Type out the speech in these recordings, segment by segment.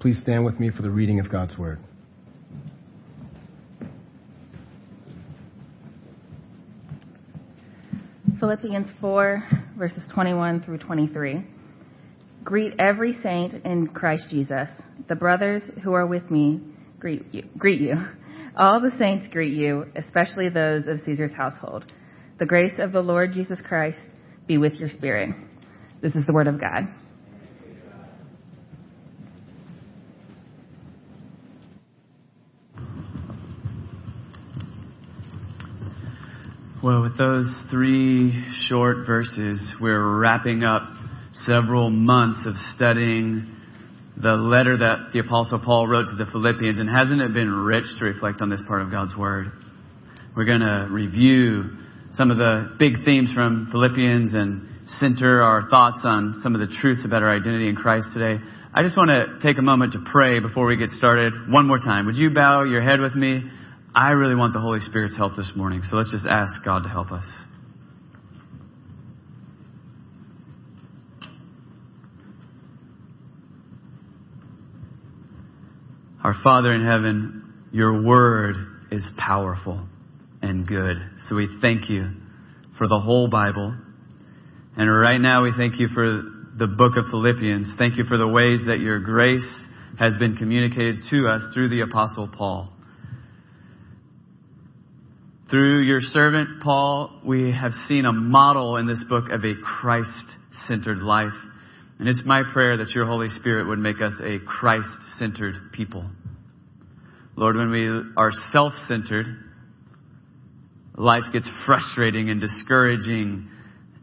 Please stand with me for the reading of God's Word. Philippians 4, verses 21 through 23. Greet every saint in Christ Jesus. The brothers who are with me greet you. All the saints greet you, especially those of Caesar's household. The grace of the Lord Jesus Christ be with your spirit. This is the word of God. Well, with those three short verses, we're wrapping up several months of studying the letter that the Apostle Paul wrote to the Philippians. And hasn't it been rich to reflect on this part of God's Word? We're going to review some of the big themes from Philippians and center our thoughts on some of the truths about our identity in Christ today. I just want to take a moment to pray before we get started one more time. Would you bow your head with me? I really want the Holy Spirit's help this morning, so let's just ask God to help us. Our Father in heaven, your word is powerful and good. So we thank you for the whole Bible. And right now we thank you for the book of Philippians. Thank you for the ways that your grace has been communicated to us through the Apostle Paul. Through your servant, Paul, we have seen a model in this book of a Christ-centered life. And it's my prayer that your Holy Spirit would make us a Christ-centered people. Lord, when we are self-centered, life gets frustrating and discouraging,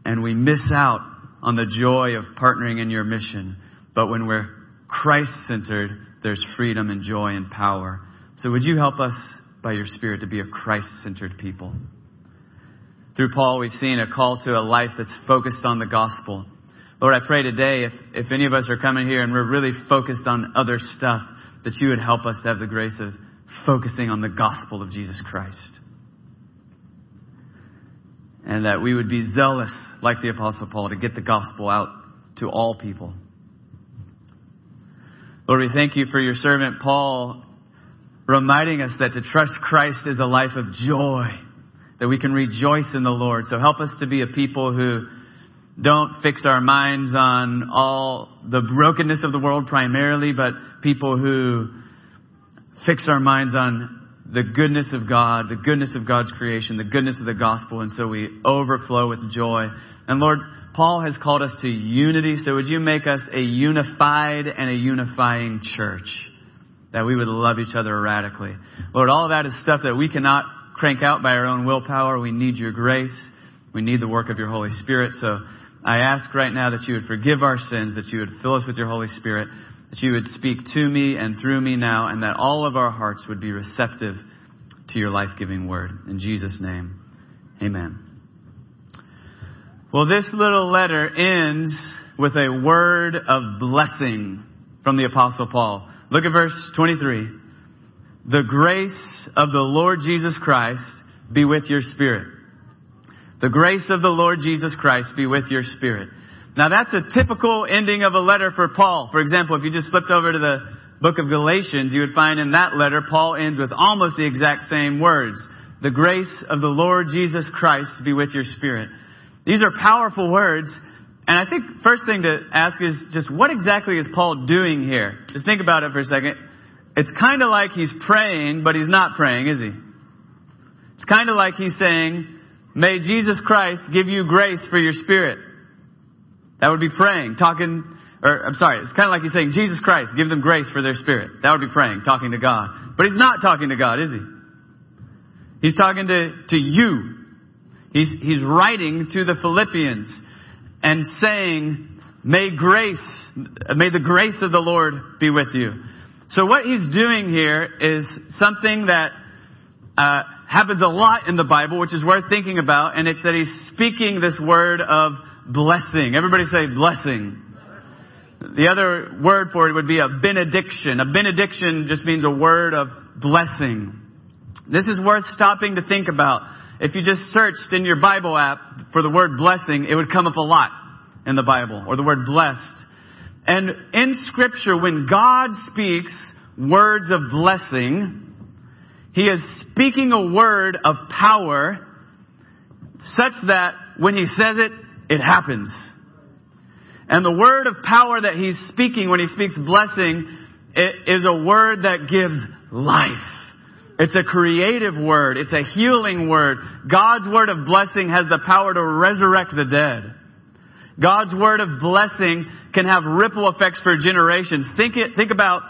and we miss out on the joy of partnering in your mission. But when we're Christ-centered, there's freedom and joy and power. So would you help us by your Spirit to be a Christ-centered people? Through Paul, we've seen a call to a life that's focused on the gospel. Lord, I pray today, if any of us are coming here and we're really focused on other stuff, that you would help us to have the grace of focusing on the gospel of Jesus Christ. And that we would be zealous, like the Apostle Paul, to get the gospel out to all people. Lord, we thank you for your servant Paul, reminding us that to trust Christ is a life of joy, that we can rejoice in the Lord. So help us to be a people who don't fix our minds on all the brokenness of the world primarily, but people who fix our minds on the goodness of God, the goodness of God's creation, the goodness of the gospel. And so we overflow with joy. And Lord, Paul has called us to unity. So would you make us a unified and a unifying church, that we would love each other radically. Lord, all that is stuff that we cannot crank out by our own willpower. We need your grace. We need the work of your Holy Spirit. So I ask right now that you would forgive our sins, that you would fill us with your Holy Spirit, that you would speak to me and through me now, and that all of our hearts would be receptive to your life-giving word. In Jesus' name, amen. Well, this little letter ends with a word of blessing from the Apostle Paul. Look at verse 23. The grace of the Lord Jesus Christ be with your spirit. The grace of the Lord Jesus Christ be with your spirit. Now that's a typical ending of a letter for Paul. For example, if you just flipped over to the book of Galatians, you would find in that letter, Paul ends with almost the exact same words. The grace of the Lord Jesus Christ be with your spirit. These are powerful words. And I think first thing to ask is just what exactly is Paul doing here? Just think about it for a second. It's kind of like he's praying, but he's not praying, is he? It's kind of like he's saying, may Jesus Christ give you grace for your spirit. That would be praying, it's kind of like he's saying, Jesus Christ, give them grace for their spirit. That would be praying, talking to God. But he's not talking to God, is he? He's talking to you. He's writing to the Philippians and saying, may the grace of the Lord be with you. So what he's doing here is something that happens a lot in the Bible, which is worth thinking about, and it's that he's speaking this word of blessing. Everybody say blessing. The other word for it would be a benediction. A benediction just means a word of blessing. This is worth stopping to think about. If you just searched in your Bible app for the word blessing, it would come up a lot in the Bible, or the word blessed. And in Scripture, when God speaks words of blessing, He is speaking a word of power such that when He says it, it happens. And the word of power that He's speaking when He speaks blessing, it is a word that gives life. It's a creative word. It's a healing word. God's word of blessing has the power to resurrect the dead. God's word of blessing can have ripple effects for generations. Think about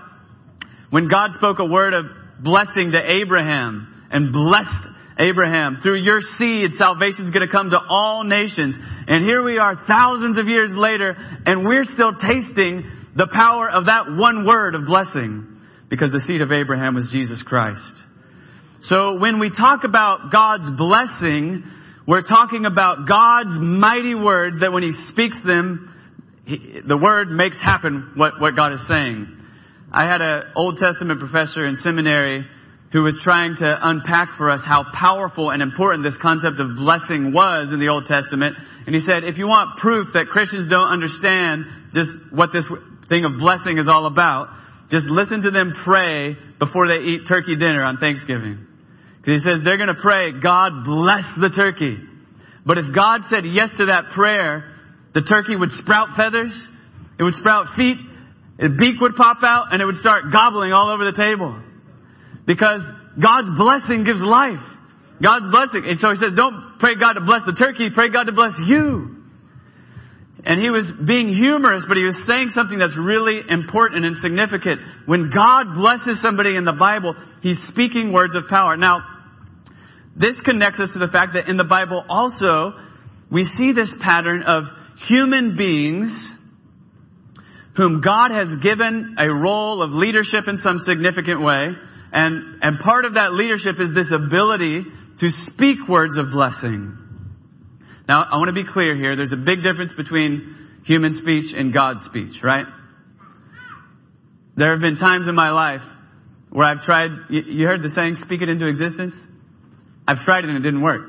when God spoke a word of blessing to Abraham and blessed Abraham. Through your seed, salvation is going to come to all nations. And here we are thousands of years later, and we're still tasting the power of that one word of blessing because the seed of Abraham was Jesus Christ. So when we talk about God's blessing, we're talking about God's mighty words that when He speaks them, the word makes happen what God is saying. I had an Old Testament professor in seminary who was trying to unpack for us how powerful and important this concept of blessing was in the Old Testament. And he said, if you want proof that Christians don't understand just what this thing of blessing is all about, just listen to them pray before they eat turkey dinner on Thanksgiving. Because he says they're going to pray, God bless the turkey. But if God said yes to that prayer, the turkey would sprout feathers, it would sprout feet, its beak would pop out, and it would start gobbling all over the table. Because God's blessing gives life. God's blessing. And so he says, don't pray God to bless the turkey, pray God to bless you. And he was being humorous, but he was saying something that's really important and significant. When God blesses somebody in the Bible, He's speaking words of power. Now, this connects us to the fact that in the Bible also, we see this pattern of human beings whom God has given a role of leadership in some significant way. And part of that leadership is this ability to speak words of blessing. Now, I want to be clear here. There's a big difference between human speech and God's speech, right? There have been times in my life where I've tried, you heard the saying, speak it into existence? I've tried it and it didn't work.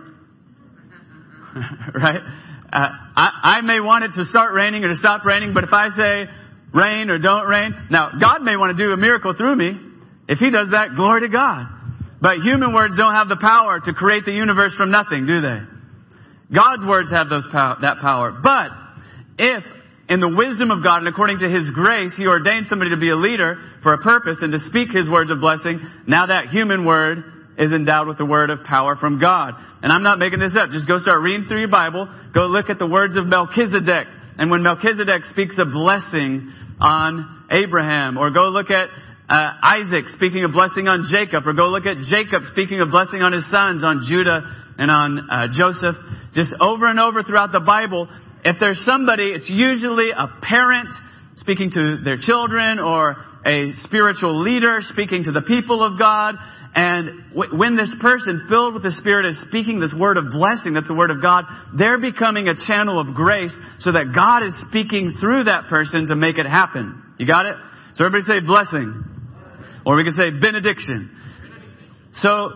Right? I may want it to start raining or to stop raining, but if I say rain or don't rain, now God may want to do a miracle through me. If He does that, glory to God. But human words don't have the power to create the universe from nothing, do they? God's words have that power. But if, in the wisdom of God and according to His grace, He ordained somebody to be a leader for a purpose and to speak His words of blessing, now that human word is endowed with the word of power from God. And I'm not making this up. Just go start reading through your Bible. Go look at the words of Melchizedek. And when Melchizedek speaks a blessing on Abraham, or go look at Isaac speaking a blessing on Jacob, or go look at Jacob speaking a blessing on his sons, on Judah and on Joseph, just over and over throughout the Bible. If there's somebody, it's usually a parent speaking to their children or a spiritual leader speaking to the people of God. And when this person filled with the Spirit is speaking this word of blessing, that's the word of God, they're becoming a channel of grace so that God is speaking through that person to make it happen. You got it? So everybody say blessing. Or we can say benediction. So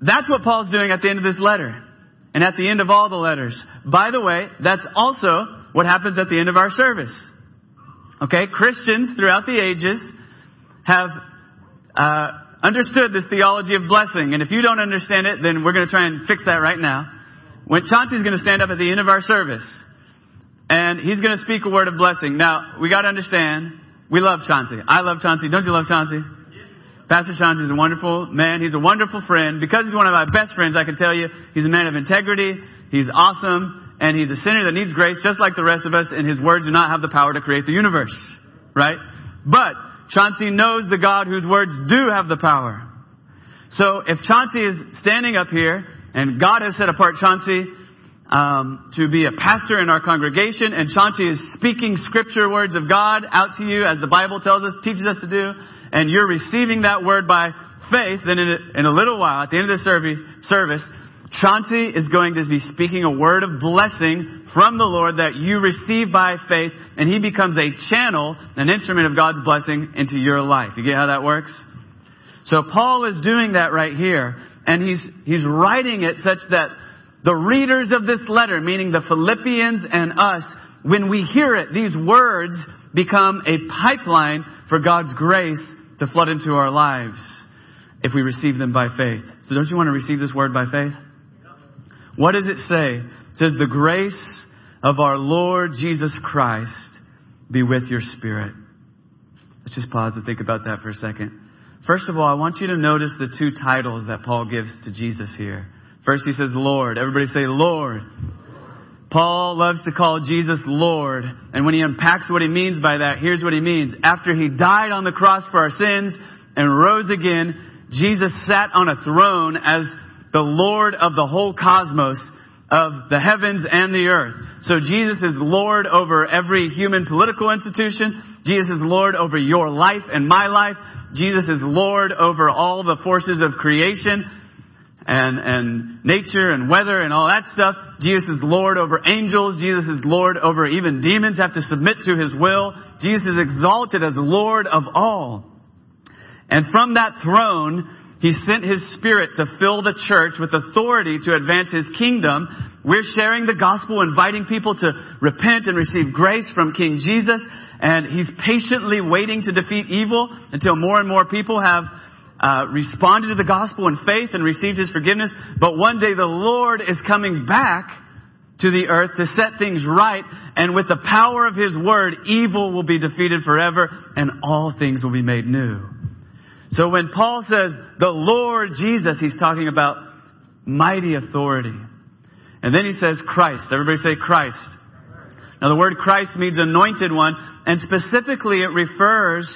that's what Paul's doing at the end of this letter. And at the end of all the letters. By the way, that's also what happens at the end of our service. Okay, Christians throughout the ages have understood this theology of blessing. And if you don't understand it, then we're going to try and fix that right now. When Chauncey's going to stand up at the end of our service. And he's going to speak a word of blessing. Now, we got to understand, we love Chauncey. I love Chauncey. Don't you love Chauncey? Pastor Chauncey is a wonderful man. He's a wonderful friend. Because he's one of my best friends, I can tell you, he's a man of integrity. He's awesome. And he's a sinner that needs grace just like the rest of us. And his words do not have the power to create the universe. Right? But Chauncey knows the God whose words do have the power. So if Chauncey is standing up here, and God has set apart Chauncey to be a pastor in our congregation, and Chauncey is speaking scripture words of God out to you as the Bible tells us, teaches us to do, and you're receiving that word by faith, then in a little while, at the end of the service, Chauncey is going to be speaking a word of blessing from the Lord that you receive by faith, and he becomes a channel, an instrument of God's blessing into your life. You get how that works? So Paul is doing that right here, and he's writing it such that the readers of this letter, meaning the Philippians and us, when we hear it, these words become a pipeline for God's grace to flood into our lives if we receive them by faith. So don't you want to receive this word by faith? What does it say? It says, the grace of our Lord Jesus Christ be with your spirit. Let's just pause and think about that for a second. First of all, I want you to notice the two titles that Paul gives to Jesus here. First, he says, Lord. Everybody say, Lord. Paul loves to call Jesus Lord. And when he unpacks what he means by that, here's what he means. After he died on the cross for our sins and rose again, Jesus sat on a throne as the Lord of the whole cosmos, of the heavens and the earth. So Jesus is Lord over every human political institution. Jesus is Lord over your life and my life. Jesus is Lord over all the forces of creation and nature and weather and all that stuff. Jesus is Lord over angels. Jesus is Lord over even demons have to submit to his will. Jesus is exalted as Lord of all. And from that throne, he sent his spirit to fill the church with authority to advance his kingdom. We're sharing the gospel, inviting people to repent and receive grace from King Jesus. And he's patiently waiting to defeat evil until more and more people have responded to the gospel in faith and received his forgiveness. But one day the Lord is coming back to the earth to set things right. And with the power of his word, evil will be defeated forever and all things will be made new. So when Paul says the Lord Jesus, he's talking about mighty authority. And then he says Christ. Everybody say Christ. Now the word Christ means anointed one. And specifically, it refers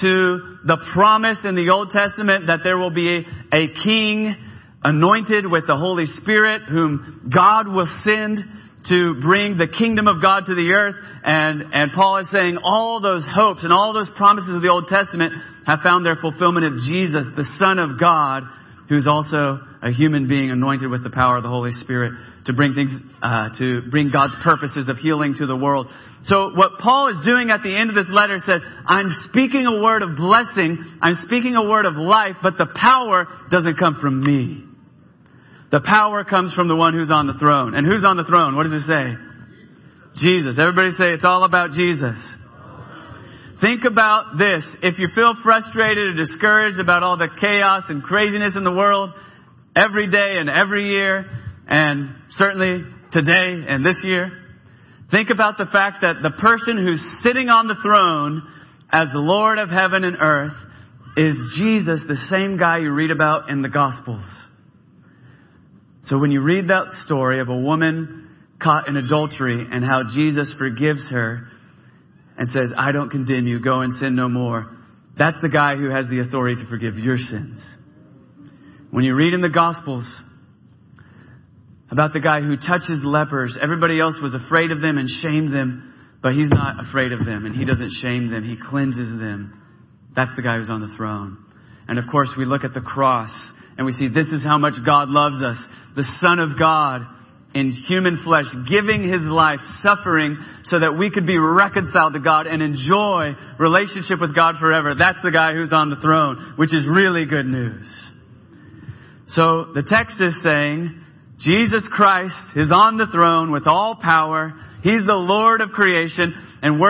to the promise in the Old Testament that there will be a king anointed with the Holy Spirit whom God will send to bring the kingdom of God to the earth. And Paul is saying all those hopes and all those promises of the Old Testament have found their fulfillment of Jesus, the Son of God, who's also a human being anointed with the power of the Holy Spirit to bring things, to bring God's purposes of healing to the world. So what Paul is doing at the end of this letter says, I'm speaking a word of blessing. I'm speaking a word of life, but the power doesn't come from me. The power comes from the one who's on the throne. And who's on the throne? What does it say? Jesus. Everybody say, it's all about Jesus. Think about this. If you feel frustrated or discouraged about all the chaos and craziness in the world every day and every year, and certainly today and this year, think about the fact that the person who's sitting on the throne as the Lord of heaven and earth is Jesus, the same guy you read about in the Gospels. So when you read that story of a woman caught in adultery and how Jesus forgives her, and says, I don't condemn you. Go and sin no more. That's the guy who has the authority to forgive your sins. When you read in the Gospels about the guy who touches lepers, everybody else was afraid of them and shamed them, but he's not afraid of them and he doesn't shame them. He cleanses them. That's the guy who's on the throne. And of course, we look at the cross and we see this is how much God loves us. The Son of God in human flesh, giving his life, suffering so that we could be reconciled to God and enjoy relationship with God forever. That's the guy who's on the throne, which is really good news. So the text is saying Jesus Christ is on the throne with all power. He's the Lord of creation. And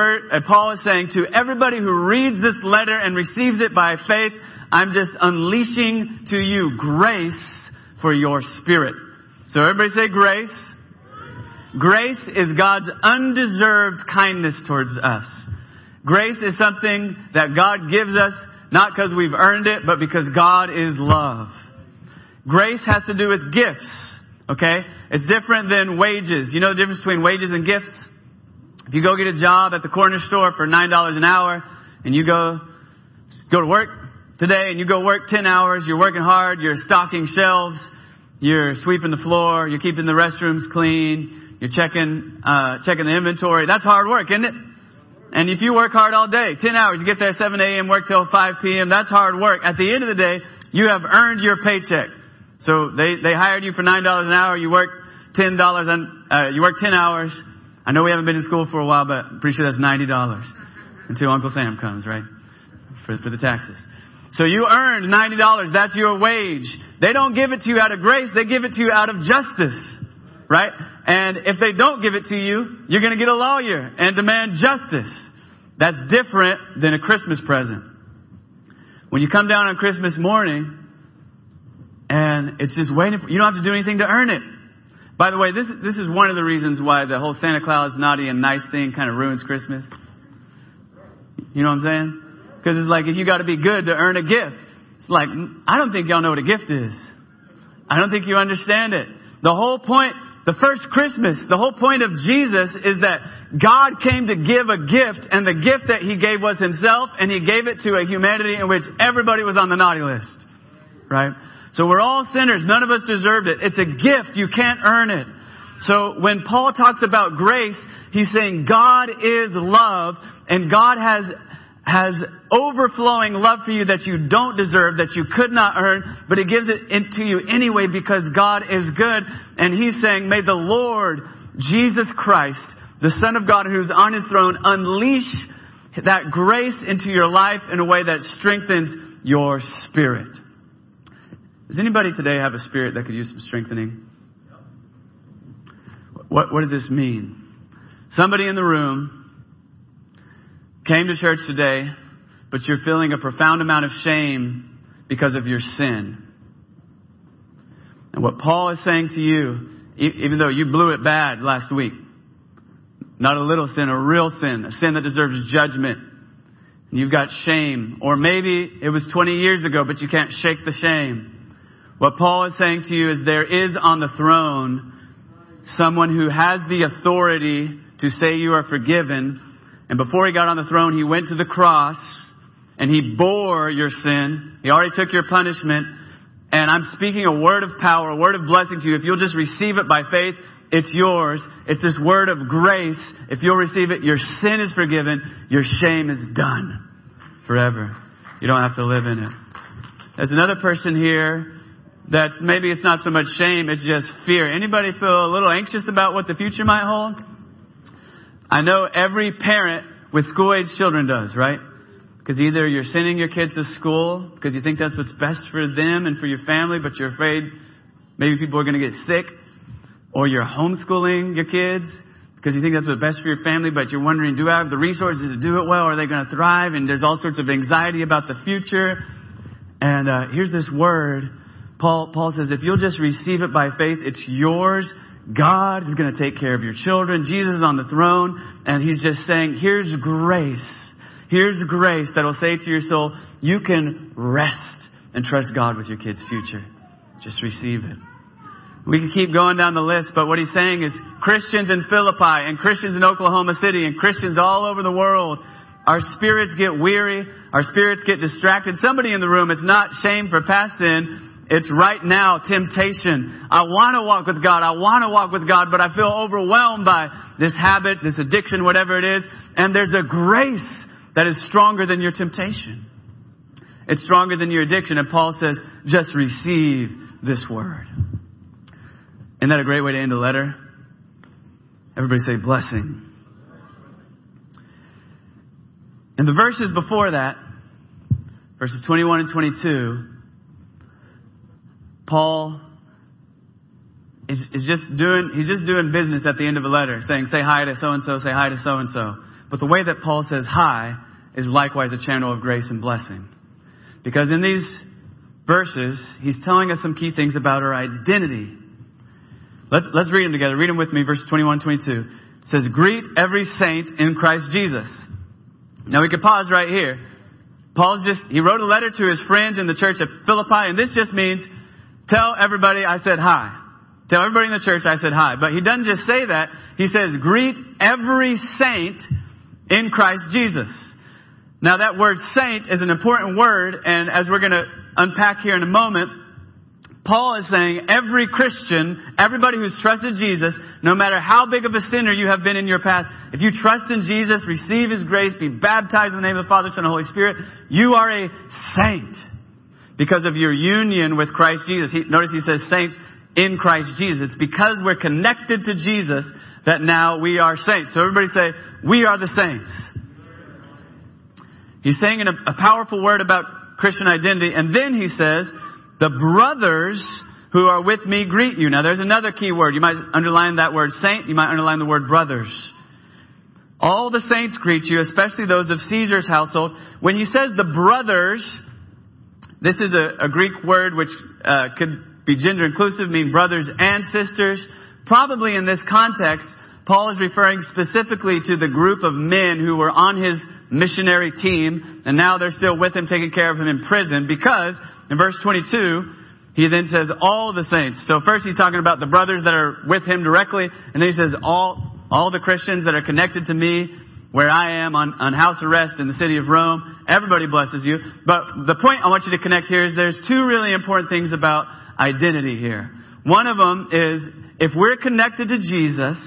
Paul is saying to everybody who reads this letter and receives it by faith, I'm just unleashing to you grace for your spirit. So everybody say grace. Grace is God's undeserved kindness towards us. Grace is something that God gives us, not because we've earned it, but because God is love. Grace has to do with gifts, okay? It's different than wages. You know the difference between wages and gifts? If you go get a job at the corner store for $9 an hour, and you go to work today, and you go work 10 hours, you're working hard, you're stocking shelves, you're sweeping the floor, you're keeping the restrooms clean, you're checking the inventory. That's hard work, isn't it? And if you work hard all day, 10 hours, you get there 7 a.m., work till 5 p.m., that's hard work. At the end of the day, you have earned your paycheck. So they hired you for $9 an hour, you work 10 hours. I know we haven't been in school for a while, but I'm pretty sure that's $90 until Uncle Sam comes, right? For the taxes. So you earned $90. That's your wage. They don't give it to you out of grace. They give it to you out of justice. right? And if they don't give it to you, you're going to get a lawyer and demand justice. That's different than a Christmas present. When you come down on Christmas morning and it's just waiting for you, don't have to do anything to earn it. By the way, this is one of the reasons why the whole Santa Claus naughty and nice thing kind of ruins Christmas. You know what I'm saying? Because it's like, if you got to be good to earn a gift, it's like, I don't think y'all know what a gift is. I don't think you understand it. The whole point, the first Christmas, the whole point of Jesus is that God came to give a gift, and the gift that he gave was himself, and he gave it to a humanity in which everybody was on the naughty list, right? So we're all sinners. None of us deserved it. It's a gift. You can't earn it. So when Paul talks about grace, he's saying God is love, and God has overflowing love for you that you don't deserve, that you could not earn, but he gives it to you anyway because God is good. And he's saying, may the Lord Jesus Christ, the Son of God who's on his throne, unleash that grace into your life in a way that strengthens your spirit. Does anybody today have a spirit that could use some strengthening? What does this mean? Somebody in the room came to church today, but you're feeling a profound amount of shame because of your sin. And what Paul is saying to you, even though you blew it bad last week, not a little sin, a real sin, a sin that deserves judgment, and you've got shame, or maybe it was 20 years ago, but you can't shake the shame. What Paul is saying to you is there is on the throne someone who has the authority to say you are forgiven. And before he got on the throne, he went to the cross and he bore your sin. He already took your punishment. And I'm speaking a word of power, a word of blessing to you. If you'll just receive it by faith, it's yours. It's this word of grace. If you'll receive it, your sin is forgiven. Your shame is done forever. You don't have to live in it. There's another person here that's maybe it's not so much shame. It's just fear. Anybody feel a little anxious about what the future might hold? I know every parent with school-aged children does, right? Because either you're sending your kids to school because you think that's what's best for them and for your family, but you're afraid maybe people are going to get sick. Or you're homeschooling your kids because you think that's what's best for your family, but you're wondering, do I have the resources to do it well? Are they going to thrive? And there's all sorts of anxiety about the future. And here's this word. Paul says, if you'll just receive it by faith, it's yours. God is going to take care of your children. Jesus is on the throne. And he's just saying, here's grace. Here's grace that will say to your soul, you can rest and trust God with your kid's future. Just receive it. We can keep going down the list, but what he's saying is Christians in Philippi and Christians in Oklahoma City and Christians all over the world, our spirits get weary. Our spirits get distracted. Somebody in the room, it's not shame for past sin. It's right now temptation. I want to walk with God. I want to walk with God, but I feel overwhelmed by this habit, this addiction, whatever it is. And there's a grace that is stronger than your temptation. It's stronger than your addiction. And Paul says, just receive this word. Isn't that a great way to end a letter? Everybody say blessing. And the verses before that, verses 21 and 22, Paul is just doing business at the end of a letter, saying, say hi to so-and-so, say hi to so-and-so. But the way that Paul says hi is likewise a channel of grace and blessing. Because in these verses, he's telling us some key things about our identity. Let's read them together. Read them with me, verses 21 and 22. It says, greet every saint in Christ Jesus. Now we could pause right here. He wrote a letter to his friends in the church at Philippi, and this just means, tell everybody I said hi. Tell everybody in the church I said hi. But he doesn't just say that. He says, greet every saint in Christ Jesus. Now that word saint is an important word. And as we're going to unpack here in a moment, Paul is saying every Christian, everybody who's trusted Jesus, no matter how big of a sinner you have been in your past, if you trust in Jesus, receive his grace, be baptized in the name of the Father, Son, and Holy Spirit, you are a saint. Because of your union with Christ Jesus. Notice he says saints in Christ Jesus. Because we're connected to Jesus that now we are saints. So everybody say, we are the saints. He's saying in a powerful word about Christian identity. And then he says, the brothers who are with me greet you. Now, there's another key word. You might underline that word saint. You might underline the word brothers. All the saints greet you, especially those of Caesar's household. When he says the brothers, this is a Greek word which could be gender inclusive, mean brothers and sisters. Probably in this context, Paul is referring specifically to the group of men who were on his missionary team, and now they're still with him, taking care of him in prison, because in verse 22, he then says all the saints. So first he's talking about the brothers that are with him directly, and then he says all the Christians that are connected to me where I am on house arrest in the city of Rome. Everybody blesses you. But the point I want you to connect here is there's two really important things about identity here. One of them is if we're connected to Jesus,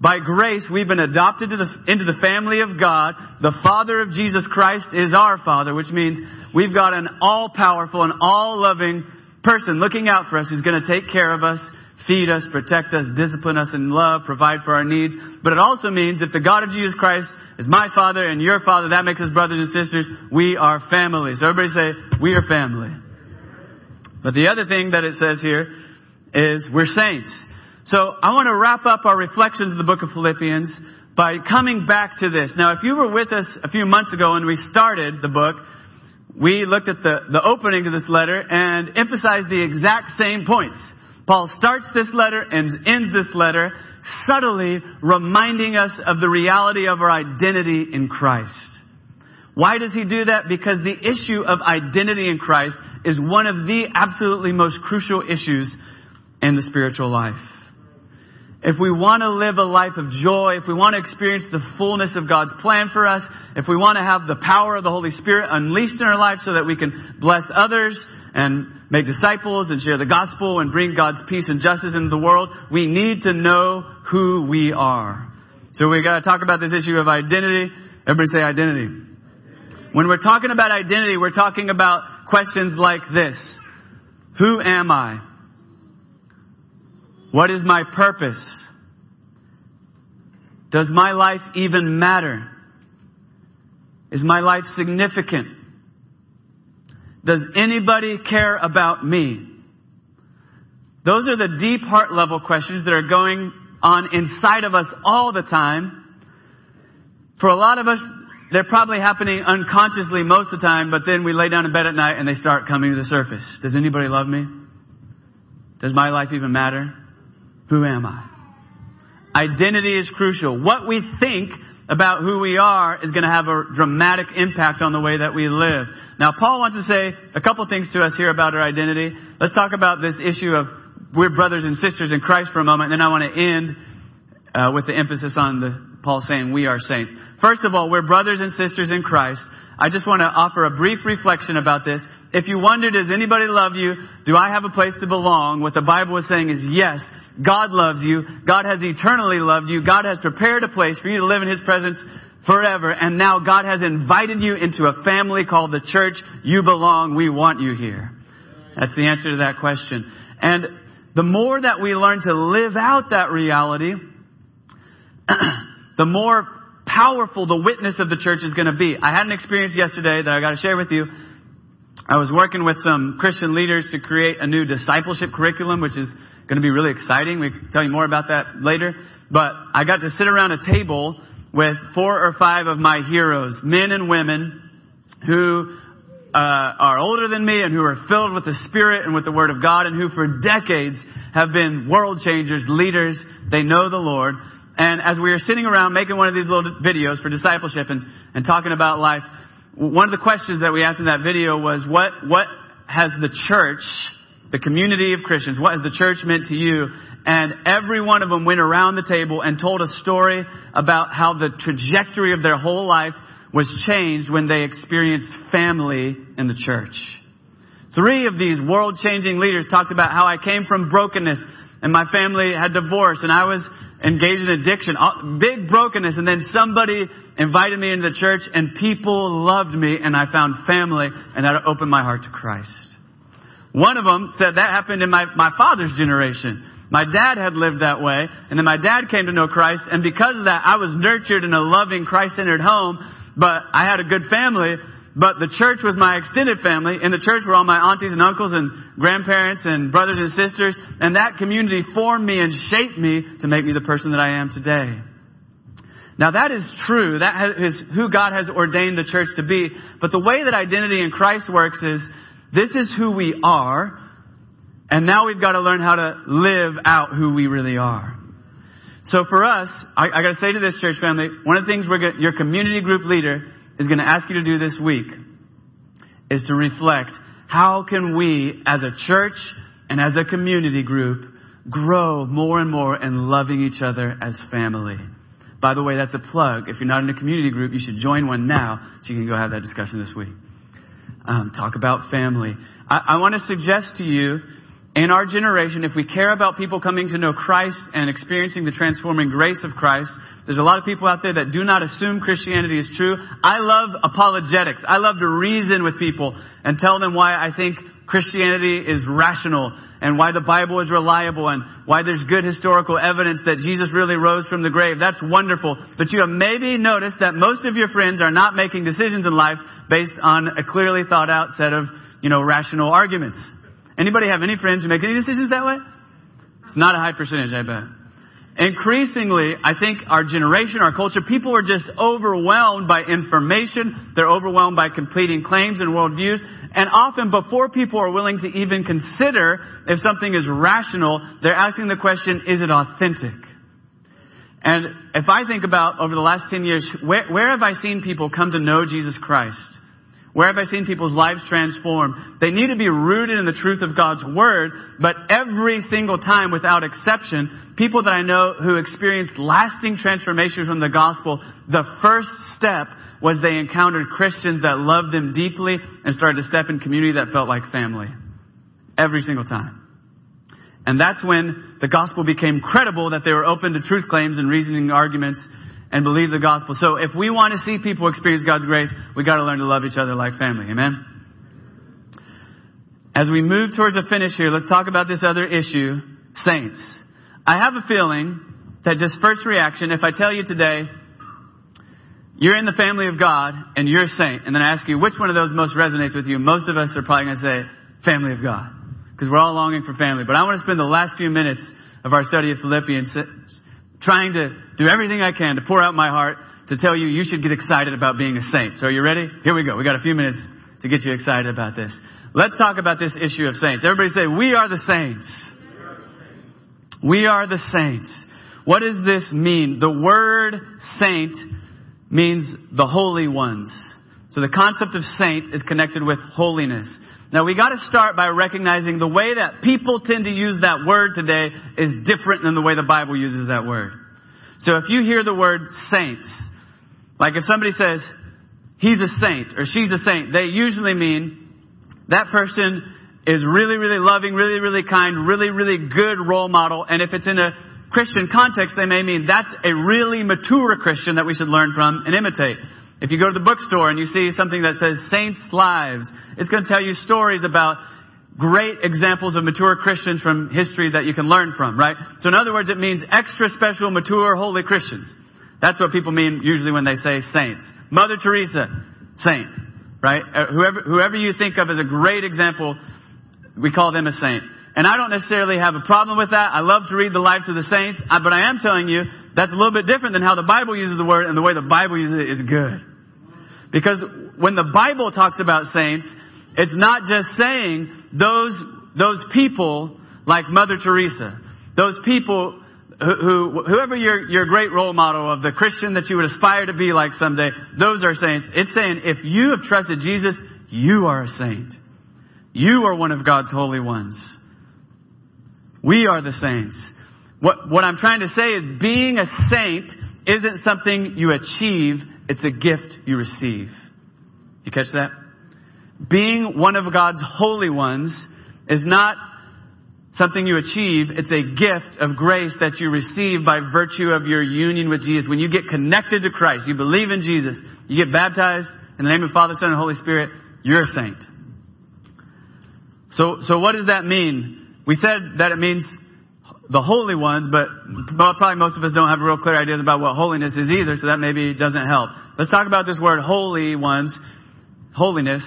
by grace, we've been adopted into the family of God. The Father of Jesus Christ is our Father, which means we've got an all-powerful and all-loving person looking out for us who's going to take care of us, feed us, protect us, discipline us in love, provide for our needs. But it also means if the God of Jesus Christ is my Father and your Father, that makes us brothers and sisters. We are family. So everybody say, we are family. But the other thing that it says here is we're saints. So I want to wrap up our reflections of the book of Philippians by coming back to this. Now, if you were with us a few months ago when we started the book, we looked at the opening to this letter and emphasized the exact same points. Paul starts this letter and ends this letter, subtly reminding us of the reality of our identity in Christ. Why does he do that? Because the issue of identity in Christ is one of the absolutely most crucial issues in the spiritual life. If we want to live a life of joy, if we want to experience the fullness of God's plan for us, if we want to have the power of the Holy Spirit unleashed in our life so that we can bless others and make disciples and share the gospel and bring God's peace and justice into the world, we need to know who we are. So we got to talk about this issue of identity. Everybody say identity. When we're talking about identity, we're talking about questions like this. Who am I? What is my purpose? Does my life even matter? Is my life significant? Does anybody care about me? Those are the deep heart level questions that are going on inside of us all the time. For a lot of us, they're probably happening unconsciously most of the time, but then we lay down in bed at night and they start coming to the surface. Does anybody love me? Does my life even matter? Who am I? Identity is crucial. What we think about who we are is going to have a dramatic impact on the way that we live. Now, Paul wants to say a couple things to us here about our identity. Let's talk about this issue of we're brothers and sisters in Christ for a moment. And then I want to end with the emphasis on Paul saying we are saints. First of all, we're brothers and sisters in Christ. I just want to offer a brief reflection about this. If you wonder, does anybody love you? Do I have a place to belong? What the Bible is saying is yes. God loves you. God has eternally loved you. God has prepared a place for you to live in his presence forever. And now God has invited you into a family called the church. You belong. We want you here. That's the answer to that question. And the more that we learn to live out that reality, the more powerful the witness of the church is going to be. I had an experience yesterday that I got to share with you. I was working with some Christian leaders to create a new discipleship curriculum, which is going to be really exciting. We can tell you more about that later. But I got to sit around a table with 4 or 5 of my heroes, men and women who are older than me and who are filled with the Spirit and with the Word of God and who for decades have been world changers, leaders. They know the Lord. And as we were sitting around making one of these little videos for discipleship and talking about life, one of the questions that we asked in that video was, what has the church, the community of Christians, what has the church meant to you? And every one of them went around the table and told a story about how the trajectory of their whole life was changed when they experienced family in the church. 3 of these world-changing leaders talked about how I came from brokenness and my family had divorce and I was engaged in addiction, big brokenness. And then somebody invited me into the church and people loved me and I found family and that opened my heart to Christ. One of them said that happened in my father's generation. My dad had lived that way. And then my dad came to know Christ. And because of that, I was nurtured in a loving Christ-centered home. But I had a good family. But the church was my extended family, and the church were all my aunties and uncles and grandparents and brothers and sisters. And that community formed me and shaped me to make me the person that I am today. Now that is true. That is who God has ordained the church to be. But the way that identity in Christ works is this is who we are. And now we've got to learn how to live out who we really are. So for us, I got to say to this church family, one of the things your community group leader is going to ask you to do this week is to reflect, how can we as a church and as a community group grow more and more in loving each other as family? By the way, that's a plug. If you're not in a community group, you should join one now so you can go have that discussion this week. Talk about family. I want to suggest to you, in our generation, if we care about people coming to know Christ and experiencing the transforming grace of Christ, there's a lot of people out there that do not assume Christianity is true. I love apologetics. I love to reason with people and tell them why I think Christianity is rational and why the Bible is reliable and why there's good historical evidence that Jesus really rose from the grave. That's wonderful. But you have maybe noticed that most of your friends are not making decisions in life based on a clearly thought out set of, rational arguments. Anybody have any friends who make any decisions that way? It's not a high percentage, I bet. Increasingly, I think our generation, our culture, people are just overwhelmed by information. They're overwhelmed by competing claims and worldviews. And often before people are willing to even consider if something is rational, they're asking the question, is it authentic? And if I think about over the last 10 years, where have I seen people come to know Jesus Christ? Where have I seen people's lives transform? They need to be rooted in the truth of God's word, but every single time, without exception, people that I know who experienced lasting transformation from the gospel, the first step was they encountered Christians that loved them deeply and started to step in community that felt like family. Every single time. And that's when the gospel became credible, that they were open to truth claims and reasoning arguments and believe the gospel. So if we want to see people experience God's grace, we got to learn to love each other like family. Amen. As we move towards a finish here, let's talk about this other issue, saints. I have a feeling that just first reaction, if I tell you today, you're in the family of God and you're a saint, and then I ask you which one of those most resonates with you, most of us are probably going to say family of God, because we're all longing for family. But I want to spend the last few minutes of our study of Philippians trying to do everything I can to pour out my heart to tell you you should get excited about being a saint. So are you ready? Here we go. We got a few minutes to get you excited about this. Let's talk about this issue of saints. Everybody say, we are the saints. We are the saints. What does this mean? The word saint means the holy ones. So the concept of saint is connected with holiness. Now we got to start by recognizing the way that people tend to use that word today is different than the way the Bible uses that word. So if you hear the word saints, like if somebody says he's a saint or she's a saint, they usually mean that person is really, really loving, really, really kind, really, really good role model. And if it's in a Christian context, they may mean that's a really mature Christian that we should learn from and imitate. If you go to the bookstore and you see something that says Saints' Lives, it's going to tell you stories about great examples of mature Christians from history that you can learn from, right? So in other words, it means extra special, mature, holy Christians. That's what people mean usually when they say saints. Mother Teresa, saint, right? Whoever you think of as a great example, we call them a saint. And I don't necessarily have a problem with that. I love to read the lives of the saints, but I am telling you that's a little bit different than how the Bible uses the word, and the way the Bible uses it is good. Because when the Bible talks about saints, it's not just saying those people like Mother Teresa, those people whoever your great role model of the Christian that you would aspire to be like someday, those are saints. It's saying if you have trusted Jesus, you are a saint. You are one of God's holy ones. We are the saints. What I'm trying to say is being a saint isn't something you achieve. It's a gift you receive. You catch that? Being one of God's holy ones is not something you achieve. It's a gift of grace that you receive by virtue of your union with Jesus. When you get connected to Christ, you believe in Jesus, you get baptized in the name of the Father, Son, and Holy Spirit, you're a saint. So what does that mean? We said that it means the holy ones, but probably most of us don't have real clear ideas about what holiness is either, so that maybe doesn't help. Let's talk about this word holy ones. holiness,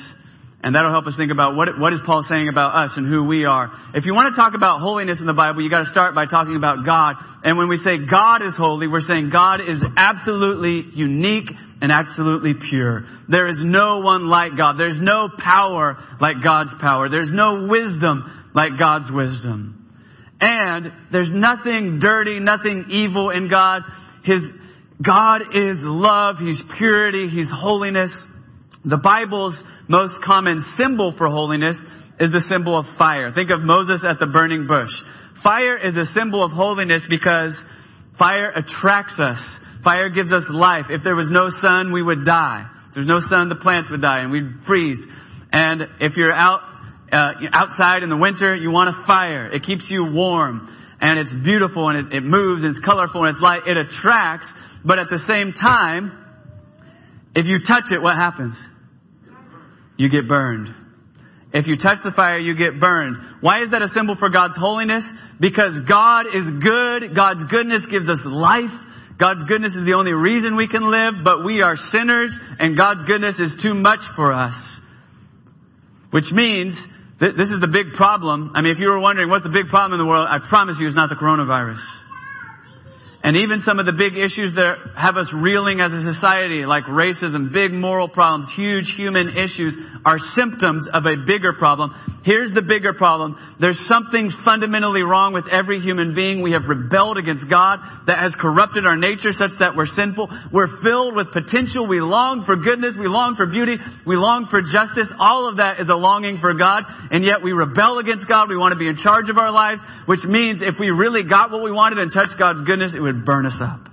and that'll help us think about what is Paul saying about us and who we are. If you want to talk about holiness in the Bible, you got to start by talking about God. And when we say God is holy, we're saying God is absolutely unique and absolutely pure. There is no one like God. There's no power like God's power. There's no wisdom like God's wisdom. And there's nothing dirty, nothing evil in God. God is love. He's purity. He's holiness. The Bible's most common symbol for holiness is the symbol of fire. Think of Moses at the burning bush. Fire is a symbol of holiness because fire attracts us. Fire gives us life. If there was no sun, we would die. If there's no sun, the plants would die and we'd freeze. And if you're outside in the winter, you want a fire. It keeps you warm, and it's beautiful, and it moves, and it's colorful, and it's light. It attracts, but at the same time, if you touch it, what happens? You get burned. If you touch the fire, you get burned. Why is that a symbol for God's holiness? Because God is good. God's goodness gives us life. God's goodness is the only reason we can live, but we are sinners, and God's goodness is too much for us. Which means, this is the big problem. I mean, if you were wondering what's the big problem in the world, I promise you it's not the coronavirus. And even some of the big issues that have us reeling as a society, like racism, big moral problems, huge human issues, are symptoms of a bigger problem. Here's the bigger problem. There's something fundamentally wrong with every human being. We have rebelled against God that has corrupted our nature such that we're sinful. We're filled with potential. We long for goodness. We long for beauty. We long for justice. All of that is a longing for God. And yet we rebel against God. We want to be in charge of our lives, which means if we really got what we wanted and touched God's goodness, it would burn us up.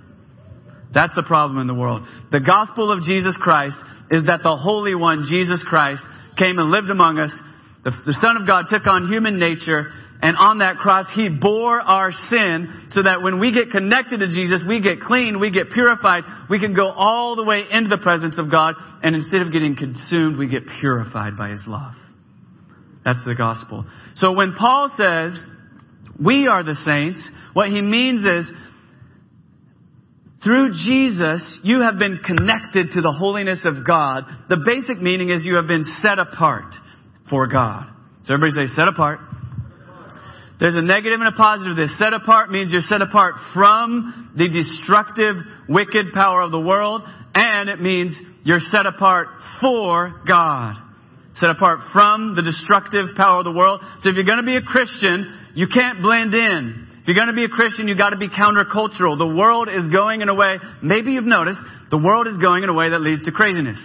That's the problem in the world. The gospel of Jesus Christ is that the Holy One, Jesus Christ, came and lived among us. The Son of God took on human nature, and on that cross, He bore our sin so that when we get connected to Jesus, we get clean, we get purified, we can go all the way into the presence of God, and instead of getting consumed, we get purified by His love. That's the gospel. So when Paul says, we are the saints, what he means is, through Jesus, you have been connected to the holiness of God. The basic meaning is you have been set apart for God. So everybody say, set apart. There's a negative and a positive. This set apart means you're set apart from the destructive, wicked power of the world. And it means you're set apart for God. Set apart from the destructive power of the world. So if you're going to be a Christian, you can't blend in. If you're going to be a Christian, you've got to be countercultural. The world is going in a way, maybe you've noticed, the world is going in a way that leads to craziness,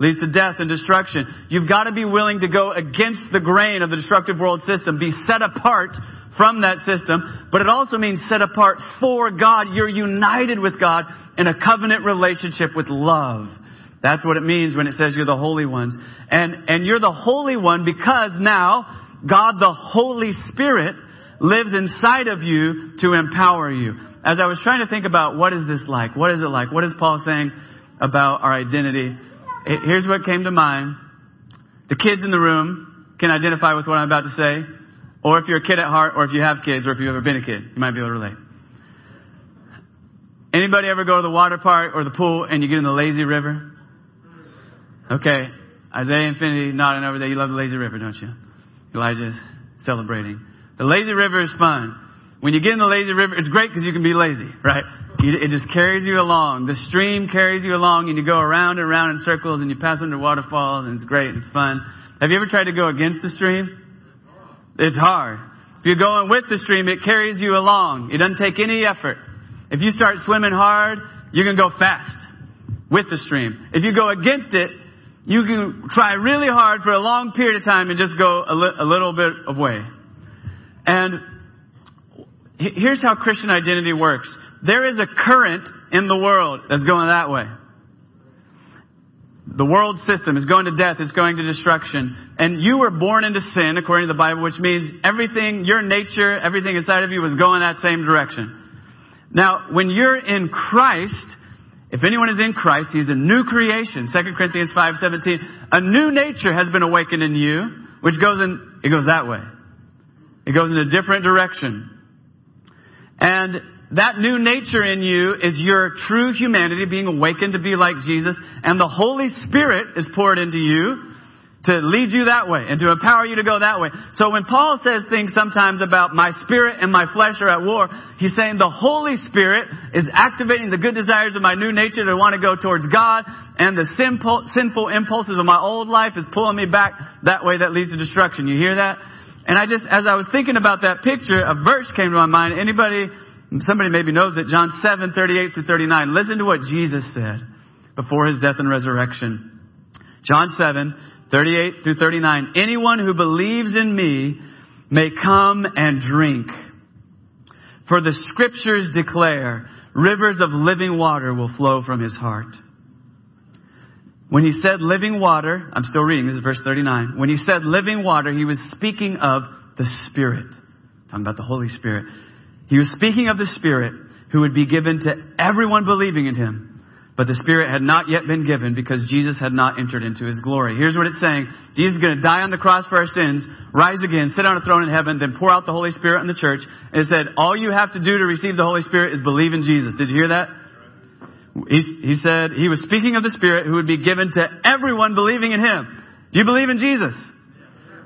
leads to death and destruction. You've got to be willing to go against the grain of the destructive world system, be set apart from that system. But it also means set apart for God. You're united with God in a covenant relationship with love. That's what it means when it says you're the holy ones. And you're the holy one because now God, the Holy Spirit, lives inside of you to empower you. As I was trying to think about what is this like? What is it like? What is Paul saying about our identity? Here's what came to mind. The kids in the room can identify with what I'm about to say. Or if you're a kid at heart, or if you have kids, or if you've ever been a kid, you might be able to relate. Anybody ever go to the water park or the pool and you get in the lazy river? Okay. Isaiah Infinity nodding over there. You love the lazy river, don't you? Elijah's celebrating. The lazy river is fun. When you get in the lazy river, it's great because you can be lazy, right? It just carries you along. The stream carries you along, and you go around and around in circles, and you pass under waterfalls, and it's great, and it's fun. Have you ever tried to go against the stream? It's hard. If you're going with the stream, it carries you along. It doesn't take any effort. If you start swimming hard, you can go fast with the stream. If you go against it, you can try really hard for a long period of time and just go a little bit of way. And here's how Christian identity works. There is a current in the world that's going that way. The world system is going to death. It's going to destruction. And you were born into sin, according to the Bible, which means everything, your nature, everything inside of you was going that same direction. Now, when you're in Christ, if anyone is in Christ, he's a new creation. 2 Corinthians 5:17. A new nature has been awakened in you, which it goes that way. It goes in a different direction. And That new nature in you is your true humanity being awakened to be like Jesus. And the Holy Spirit is poured into you to lead you that way and to empower you to go that way. So when Paul says things sometimes about my spirit and my flesh are at war, he's saying the Holy Spirit is activating the good desires of my new nature to want to go towards God, and the sinful impulses of my old life is pulling me back that way that leads to destruction. You hear that? And I just, as I was thinking about that picture, a verse came to my mind. Somebody maybe knows it, John 7:38-39. Listen to what Jesus said before his death and resurrection. John 7:38-39. Anyone who believes in me may come and drink. For the scriptures declare, rivers of living water will flow from his heart. When he said living water, I'm still reading, this is verse 39. When he said living water, he was speaking of the Spirit. Talking about the Holy Spirit. He was speaking of the Spirit who would be given to everyone believing in him. But the Spirit had not yet been given because Jesus had not entered into his glory. Here's what it's saying. Jesus is going to die on the cross for our sins, rise again, sit on a throne in heaven, then pour out the Holy Spirit on the church. And it said, all you have to do to receive the Holy Spirit is believe in Jesus. Did you hear that? He said he was speaking of the Spirit who would be given to everyone believing in him. Do you believe in Jesus?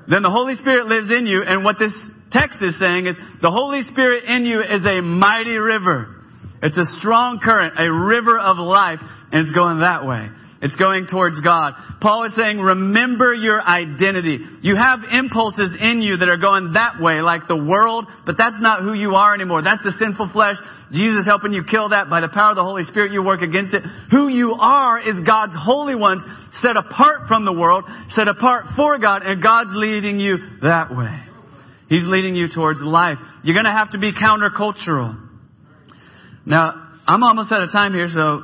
Then the Holy Spirit lives in you. And what this text is saying is the Holy Spirit in you is a mighty river. It's a strong current, a river of life, and it's going that way. It's going towards God. Paul is saying, remember your identity. You have impulses in you that are going that way, like the world, but that's not who you are anymore. That's the sinful flesh. Jesus is helping you kill that. By the power of the Holy Spirit, you work against it. Who you are is God's holy ones, set apart from the world, set apart for God, and God's leading you that way. He's leading you towards life. You're going to have to be countercultural. Now, I'm almost out of time here, so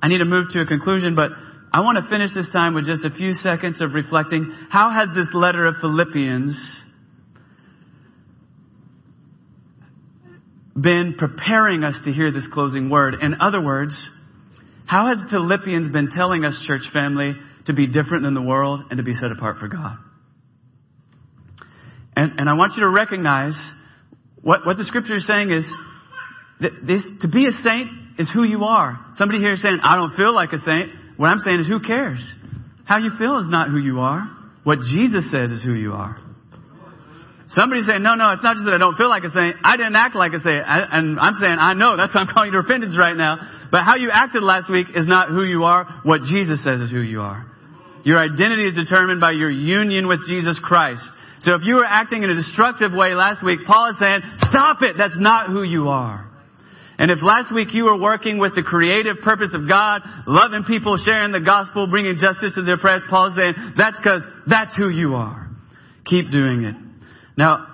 I need to move to a conclusion, but I want to finish this time with just a few seconds of reflecting. How has this letter of Philippians been preparing us to hear this closing word? In other words, how has Philippians been telling us, church family, to be different than the world and to be set apart for God? And I want you to recognize what the scripture is saying is, to be a saint is who you are. Somebody here is saying, I don't feel like a saint. What I'm saying is, who cares? How you feel is not who you are. What Jesus says is who you are. Somebody's saying, no, it's not just that I don't feel like a saint. I didn't act like a saint. And I'm saying, I know. That's why I'm calling you to repentance right now. But how you acted last week is not who you are. What Jesus says is who you are. Your identity is determined by your union with Jesus Christ. So if you were acting in a destructive way last week, Paul is saying, stop it. That's not who you are. And if last week you were working with the creative purpose of God, loving people, sharing the gospel, bringing justice to the oppressed, Paul's saying, that's because that's who you are. Keep doing it. Now,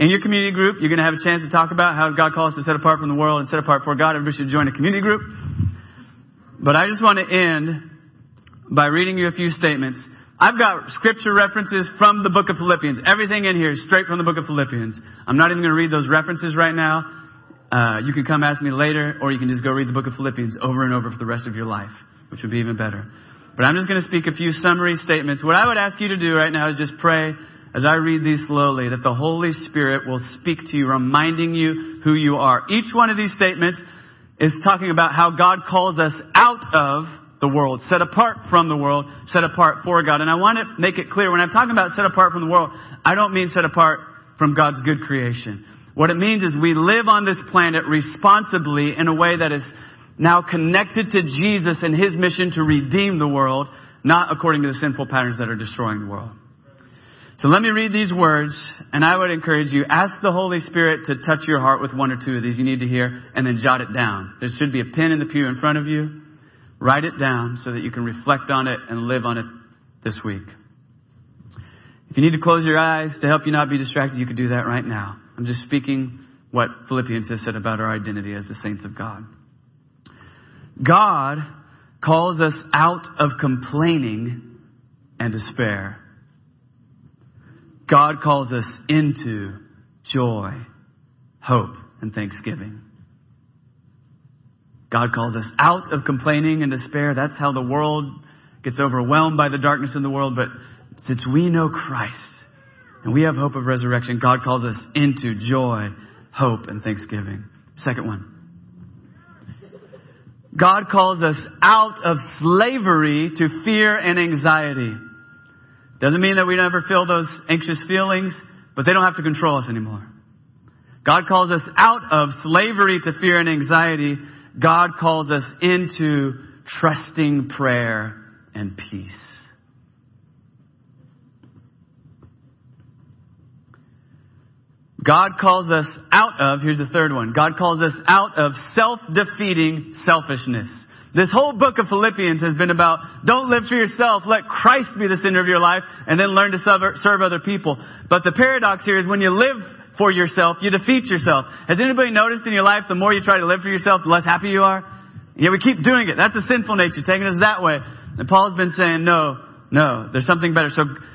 in your community group, you're going to have a chance to talk about how God calls us to set apart from the world and set apart for God. Everybody should join a community group. But I just want to end by reading you a few statements. I've got scripture references from the book of Philippians. Everything in here is straight from the book of Philippians. I'm not even going to read those references right now. You can come ask me later, or you can just go read the book of Philippians over and over for the rest of your life, which would be even better. But I'm just going to speak a few summary statements. What I would ask you to do right now is just pray as I read these slowly that the Holy Spirit will speak to you, reminding you who you are. Each one of these statements is talking about how God calls us out of the world, set apart from the world, set apart for God. And I want to make it clear, when I'm talking about set apart from the world, I don't mean set apart from God's good creation. What it means is we live on this planet responsibly in a way that is now connected to Jesus and his mission to redeem the world, not according to the sinful patterns that are destroying the world. So let me read these words, and I would encourage you, ask the Holy Spirit to touch your heart with one or two of these you need to hear, and then jot it down. There should be a pen in the pew in front of you. Write it down so that you can reflect on it and live on it this week. If you need to close your eyes to help you not be distracted, you can do that right now. I'm just speaking what Philippians has said about our identity as the saints of God. God calls us out of complaining and despair. God calls us into joy, hope, and thanksgiving. God calls us out of complaining and despair. That's how the world gets overwhelmed by the darkness in the world. But since we know Christ, and we have hope of resurrection, God calls us into joy, hope, and thanksgiving. Second one. God calls us out of slavery to fear and anxiety. Doesn't mean that we never feel those anxious feelings, but they don't have to control us anymore. God calls us out of slavery to fear and anxiety. God calls us into trusting prayer and peace. God calls us out of, here's the third one, God calls us out of self-defeating selfishness. This whole book of Philippians has been about don't live for yourself, let Christ be the center of your life, and then learn to serve other people. But the paradox here is when you live for yourself, you defeat yourself. Has anybody noticed in your life the more you try to live for yourself, the less happy you are? Yeah, we keep doing it. That's the sinful nature, taking us that way. And Paul's been saying, no, there's something better.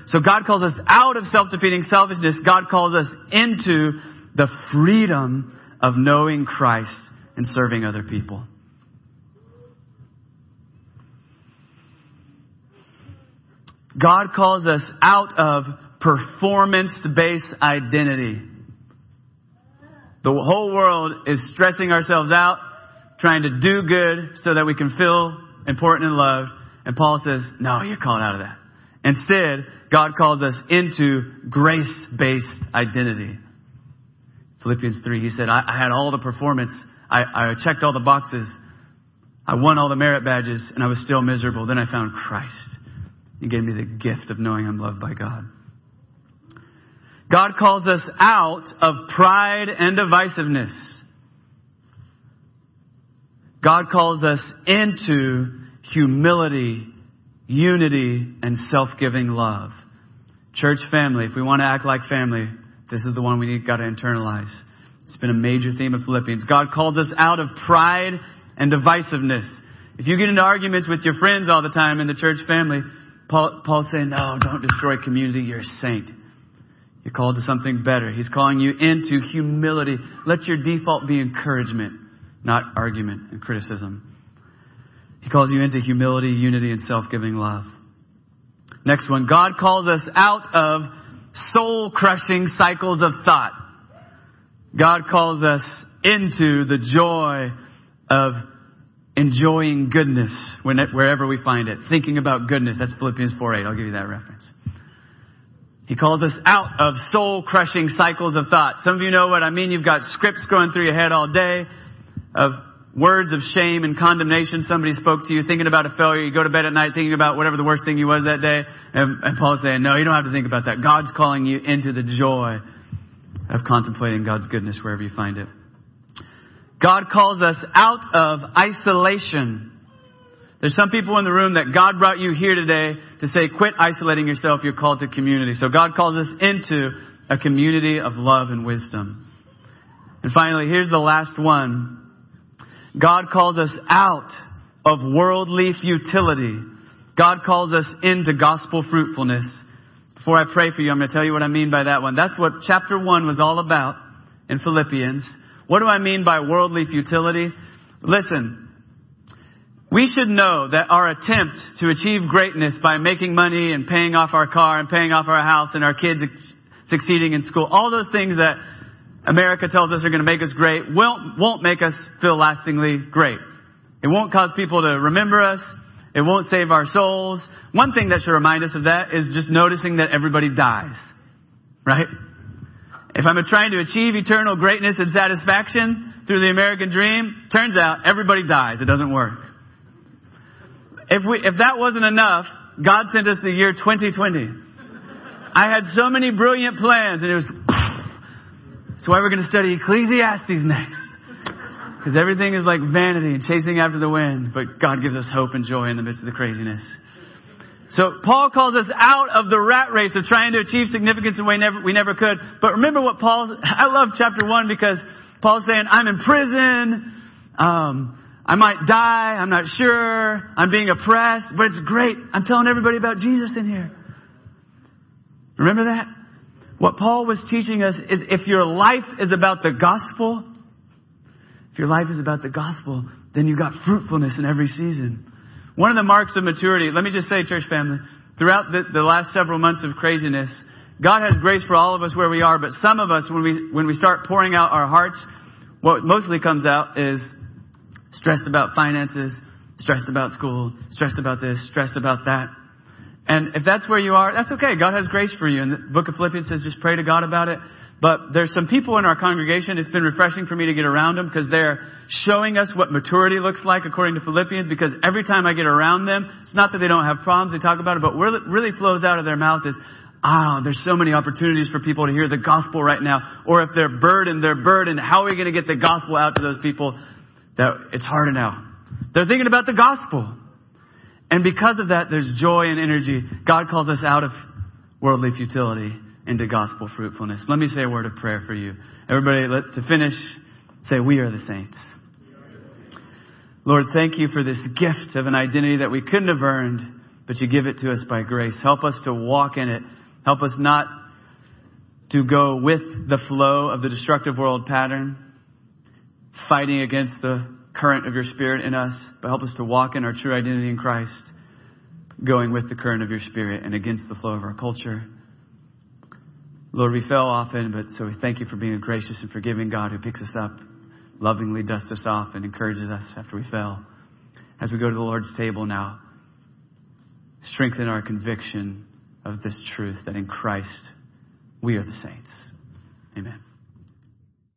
So God calls us out of self-defeating selfishness. God calls us into the freedom of knowing Christ and serving other people. God calls us out of performance-based identity. The whole world is stressing ourselves out, trying to do good so that we can feel important and loved. And Paul says, no, you're called out of that. Instead, God calls us into grace-based identity. Philippians 3, he said, I had all the performance. I checked all the boxes. I won all the merit badges, and I was still miserable. Then I found Christ. He gave me the gift of knowing I'm loved by God. God calls us out of pride and divisiveness. God calls us into humility, unity, and self-giving love. Church family, if we want to act like family, this is the one we've got to internalize. It's been a major theme of Philippians. God called us out of pride and divisiveness. If you get into arguments with your friends all the time in the church family, Paul's saying, no, don't destroy community. You're a saint. You're called to something better. He's calling you into humility. Let your default be encouragement, not argument and criticism. He calls you into humility, unity, and self-giving love. Next one, God calls us out of soul-crushing cycles of thought. God calls us into the joy of enjoying goodness wherever we find it. Thinking about goodness. That's Philippians 4:8. I'll give you that reference. He calls us out of soul-crushing cycles of thought. Some of you know what I mean. You've got scripts going through your head all day of words of shame and condemnation. Somebody spoke to you thinking about a failure. You go to bed at night thinking about whatever the worst thing you was that day. And Paul's saying, no, you don't have to think about that. God's calling you into the joy of contemplating God's goodness wherever you find it. God calls us out of isolation. There's some people in the room that God brought you here today to say, quit isolating yourself. You're called to community. So God calls us into a community of love and wisdom. And finally, here's the last one. God calls us out of worldly futility. God calls us into gospel fruitfulness. Before I pray for you, I'm going to tell you what I mean by that one. That's what chapter 1 was all about in Philippians. What do I mean by worldly futility? Listen, we should know that our attempt to achieve greatness by making money and paying off our car and paying off our house and our kids succeeding in school, all those things that America tells us are going to make us great, won't make us feel lastingly great. It won't cause people to remember us. It won't save our souls. One thing that should remind us of that is just noticing that everybody dies, right? If I'm trying to achieve eternal greatness and satisfaction through the American dream, turns out everybody dies. It doesn't work. If that wasn't enough, God sent us the year 2020. I had so many brilliant plans, and it was... That's why we're going to study Ecclesiastes next. Because everything is like vanity and chasing after the wind. But God gives us hope and joy in the midst of the craziness. So Paul calls us out of the rat race of trying to achieve significance in a way we never could. But remember what I love chapter 1 because Paul's saying, I'm in prison. I might die. I'm not sure. I'm being oppressed. But it's great. I'm telling everybody about Jesus in here. Remember that? What Paul was teaching us is if your life is about the gospel, then you got fruitfulness in every season. One of the marks of maturity, let me just say, church family, throughout the last several months of craziness, God has grace for all of us where we are, but some of us, when we start pouring out our hearts, what mostly comes out is stressed about finances, stressed about school, stressed about this, stressed about that. And if that's where you are, that's okay. God has grace for you. And the book of Philippians says just pray to God about it. But there's some people in our congregation. It's been refreshing for me to get around them because they're showing us what maturity looks like according to Philippians. Because every time I get around them, it's not that they don't have problems. They talk about it. But what really flows out of their mouth is, there's so many opportunities for people to hear the gospel right now. Or if they're burdened, how are we going to get the gospel out to those people? That it's harder now. They're thinking about the gospel. And because of that, there's joy and energy. God calls us out of worldly futility into gospel fruitfulness. Let me say a word of prayer for you. Everybody, to finish, say, we are the saints. Lord, thank you for this gift of an identity that we couldn't have earned, but you give it to us by grace. Help us to walk in it. Help us not to go with the flow of the destructive world pattern, fighting against the current of your spirit in us, but help us to walk in our true identity in Christ, going with the current of your spirit and against the flow of our culture. Lord, we fail often, but so we thank you for being a gracious and forgiving God who picks us up, lovingly dusts us off, and encourages us after we fail. As we go to the Lord's table now, strengthen our conviction of this truth that in Christ we are the saints. Amen.